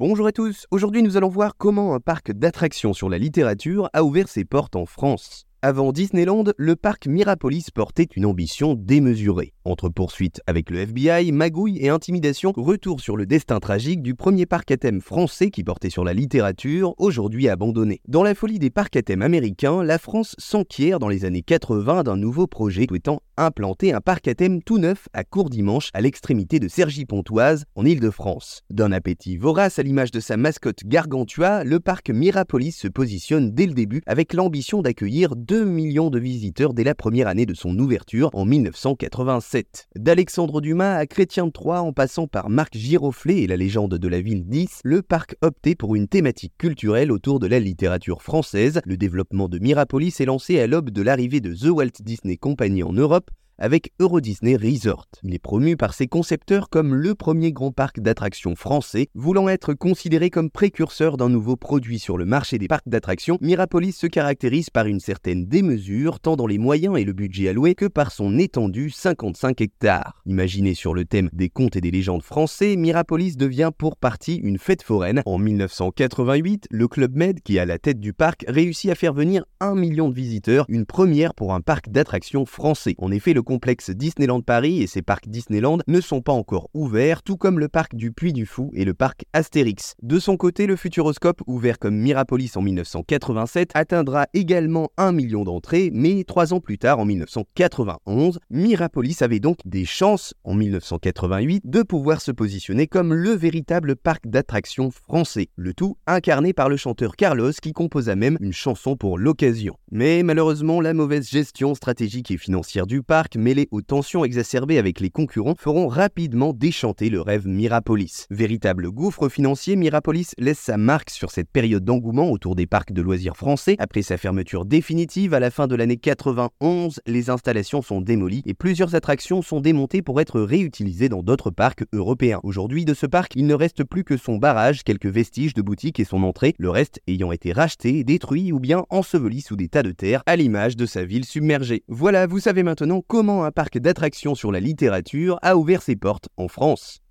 Bonjour à tous, aujourd'hui nous allons voir comment un parc d'attractions sur la littérature a ouvert ses portes en France. Avant Disneyland, le parc Mirapolis portait une ambition démesurée. Entre poursuites avec le FBI, magouilles et intimidations, retour sur le destin tragique du premier parc à thème français qui portait sur la littérature, aujourd'hui abandonné. Dans la folie des parcs à thème américains, la France s'enquiert dans les années 80 d'un nouveau projet souhaitant implanter un parc à thème tout neuf à Courdimanche, à l'extrémité de Cergy-Pontoise, en Île-de-France. D'un appétit vorace à l'image de sa mascotte Gargantua, le parc Mirapolis se positionne dès le début avec l'ambition d'accueillir 2 millions de visiteurs dès la première année de son ouverture en 1987. D'Alexandre Dumas à Chrétien de Troyes en passant par Marc Giroflé et la légende de la ville d'Is, le parc optait pour une thématique culturelle autour de la littérature française. Le développement de Mirapolis est lancé à l'aube de l'arrivée de The Walt Disney Company en Europe, avec Euro Disney Resort. Il est promu par ses concepteurs comme le premier grand parc d'attractions français. Voulant être considéré comme précurseur d'un nouveau produit sur le marché des parcs d'attractions, Mirapolis se caractérise par une certaine démesure, tant dans les moyens et le budget alloués que par son étendue 55 hectares. Imaginé sur le thème des contes et des légendes français, Mirapolis devient pour partie une fête foraine. En 1988, le Club Med, qui est à la tête du parc, réussit à faire venir 1 million de visiteurs, une première pour un parc d'attractions français. En effet, le complexe Disneyland Paris et ses parcs Disneyland ne sont pas encore ouverts, tout comme le parc du Puy du Fou et le parc Astérix. De son côté, le Futuroscope, ouvert comme Mirapolis en 1987, atteindra également 1 million d'entrées, mais 3 ans plus tard, en 1991, Mirapolis avait donc des chances, en 1988, de pouvoir se positionner comme le véritable parc d'attractions français, le tout incarné par le chanteur Carlos qui composa même une chanson pour l'occasion. Mais malheureusement, la mauvaise gestion stratégique et financière du parc mêlés aux tensions exacerbées avec les concurrents feront rapidement déchanter le rêve Mirapolis. Véritable gouffre financier, Mirapolis laisse sa marque sur cette période d'engouement autour des parcs de loisirs français. Après sa fermeture définitive à la fin de l'année 91, les installations sont démolies et plusieurs attractions sont démontées pour être réutilisées dans d'autres parcs européens. Aujourd'hui, de ce parc, il ne reste plus que son barrage, quelques vestiges de boutiques et son entrée, le reste ayant été racheté, détruit ou bien enseveli sous des tas de terre, à l'image de sa ville submergée. Voilà, vous savez maintenant comment un parc d'attractions sur la littérature a ouvert ses portes en France.